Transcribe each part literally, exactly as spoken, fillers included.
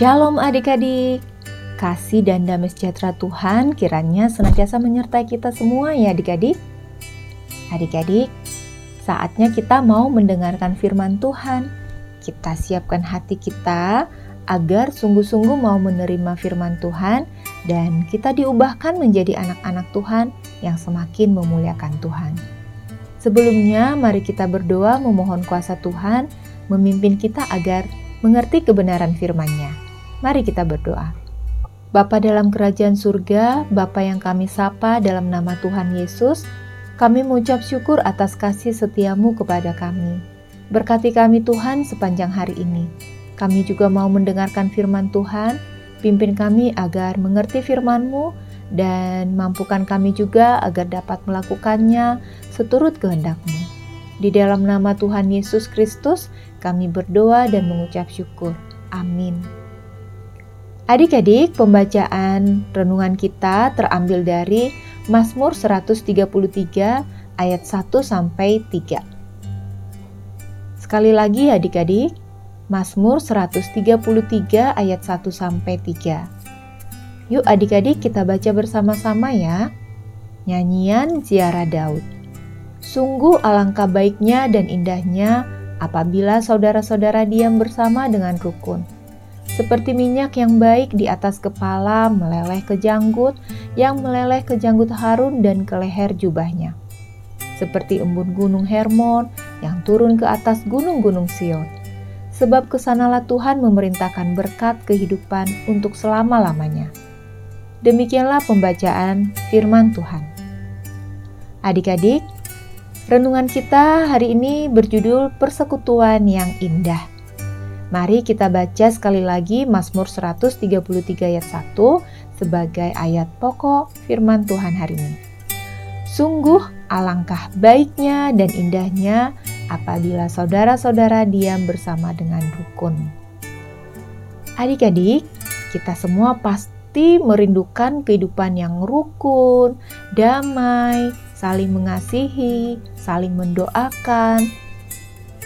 Shalom adik-adik, kasih dan damai sejahtera Tuhan kiranya senantiasa menyertai kita semua ya adik-adik. Adik-adik, saatnya kita mau mendengarkan firman Tuhan. Kita siapkan hati kita agar sungguh-sungguh mau menerima firman Tuhan dan kita diubahkan menjadi anak-anak Tuhan yang semakin memuliakan Tuhan. Sebelumnya mari kita berdoa memohon kuasa Tuhan memimpin kita agar mengerti kebenaran firman-Nya. Mari kita berdoa. Bapa dalam kerajaan surga, Bapa yang kami sapa dalam nama Tuhan Yesus, kami mengucap syukur atas kasih setiamu kepada kami. Berkati kami Tuhan sepanjang hari ini. Kami juga mau mendengarkan firman Tuhan, pimpin kami agar mengerti firman-Mu dan mampukan kami juga agar dapat melakukannya seturut kehendak-Mu. Di dalam nama Tuhan Yesus Kristus, kami berdoa dan mengucap syukur. Amin. Adik-adik, pembacaan renungan kita terambil dari Mazmur seratus tiga puluh tiga ayat satu sampai tiga. Sekali lagi adik-adik, Mazmur seratus tiga puluh tiga ayat satu sampai tiga. Yuk adik-adik kita baca bersama-sama ya. Nyanyian Ziarah Daud. Sungguh alangkah baiknya dan indahnya apabila saudara-saudara diam bersama dengan rukun. Seperti minyak yang baik di atas kepala meleleh ke janggut, yang meleleh ke janggut Harun dan ke leher jubahnya. Seperti embun gunung Hermon yang turun ke atas gunung-gunung Sion. Sebab kesanalah Tuhan memerintahkan berkat kehidupan untuk selama-lamanya. Demikianlah pembacaan firman Tuhan. Adik-adik, renungan kita hari ini berjudul Persekutuan yang Indah. Mari kita baca sekali lagi Mazmur seratus tiga puluh tiga ayat satu sebagai ayat pokok firman Tuhan hari ini. Sungguh alangkah baiknya dan indahnya apabila saudara-saudara diam bersama dengan rukun. Adik-adik, kita semua pasti merindukan kehidupan yang rukun, damai, saling mengasihi, saling mendoakan.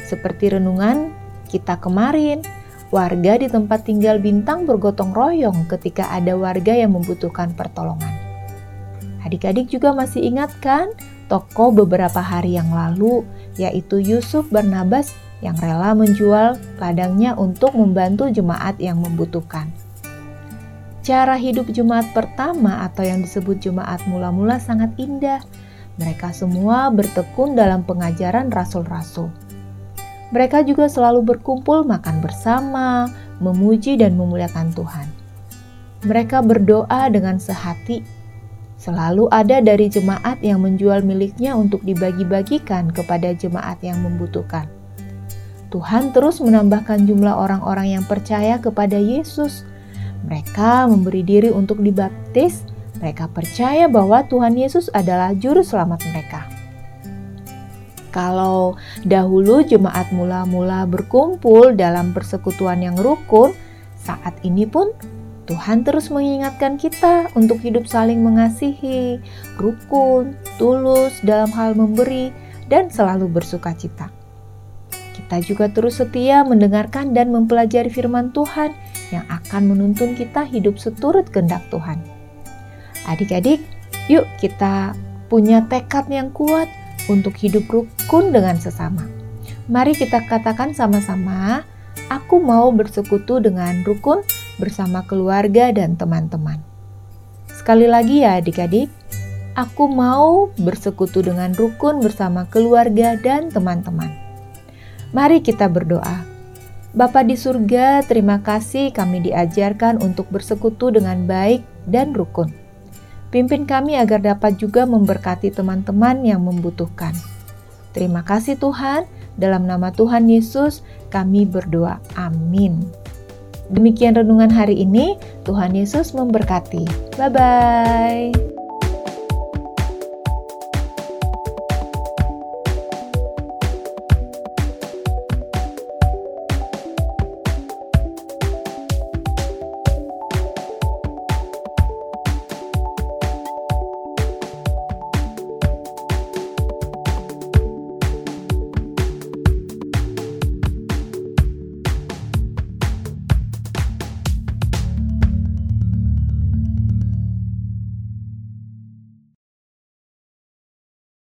Seperti renungan kita kemarin, warga di tempat tinggal Bintang bergotong royong ketika ada warga yang membutuhkan pertolongan. Adik-adik juga masih ingat kan tokoh beberapa hari yang lalu, yaitu Yusuf Barnabas yang rela menjual ladangnya untuk membantu jemaat yang membutuhkan. Cara hidup jemaat pertama atau yang disebut jemaat mula-mula sangat indah. Mereka semua bertekun dalam pengajaran rasul-rasul. Mereka juga selalu berkumpul makan bersama, memuji dan memuliakan Tuhan. Mereka berdoa dengan sehati. Selalu ada dari jemaat yang menjual miliknya untuk dibagi-bagikan kepada jemaat yang membutuhkan. Tuhan terus menambahkan jumlah orang-orang yang percaya kepada Yesus. Mereka memberi diri untuk dibaptis. Mereka percaya bahwa Tuhan Yesus adalah juru selamat mereka. Kalau dahulu jemaat mula-mula berkumpul dalam persekutuan yang rukun, saat ini pun Tuhan terus mengingatkan kita untuk hidup saling mengasihi, rukun, tulus dalam hal memberi, dan selalu bersuka cita. Kita juga terus setia mendengarkan dan mempelajari firman Tuhan yang akan menuntun kita hidup seturut kehendak Tuhan. Adik-adik, yuk kita punya tekad yang kuat untuk hidup rukun dengan sesama. Mari kita katakan sama-sama, aku mau bersekutu dengan rukun bersama keluarga dan teman-teman. Sekali lagi ya adik-adik, aku mau bersekutu dengan rukun bersama keluarga dan teman-teman. Mari kita berdoa. Bapa di surga, terima kasih kami diajarkan untuk bersekutu dengan baik dan rukun. Pimpin kami agar dapat juga memberkati teman-teman yang membutuhkan. Terima kasih Tuhan, dalam nama Tuhan Yesus kami berdoa. Amin. Demikian renungan hari ini, Tuhan Yesus memberkati. Bye-bye.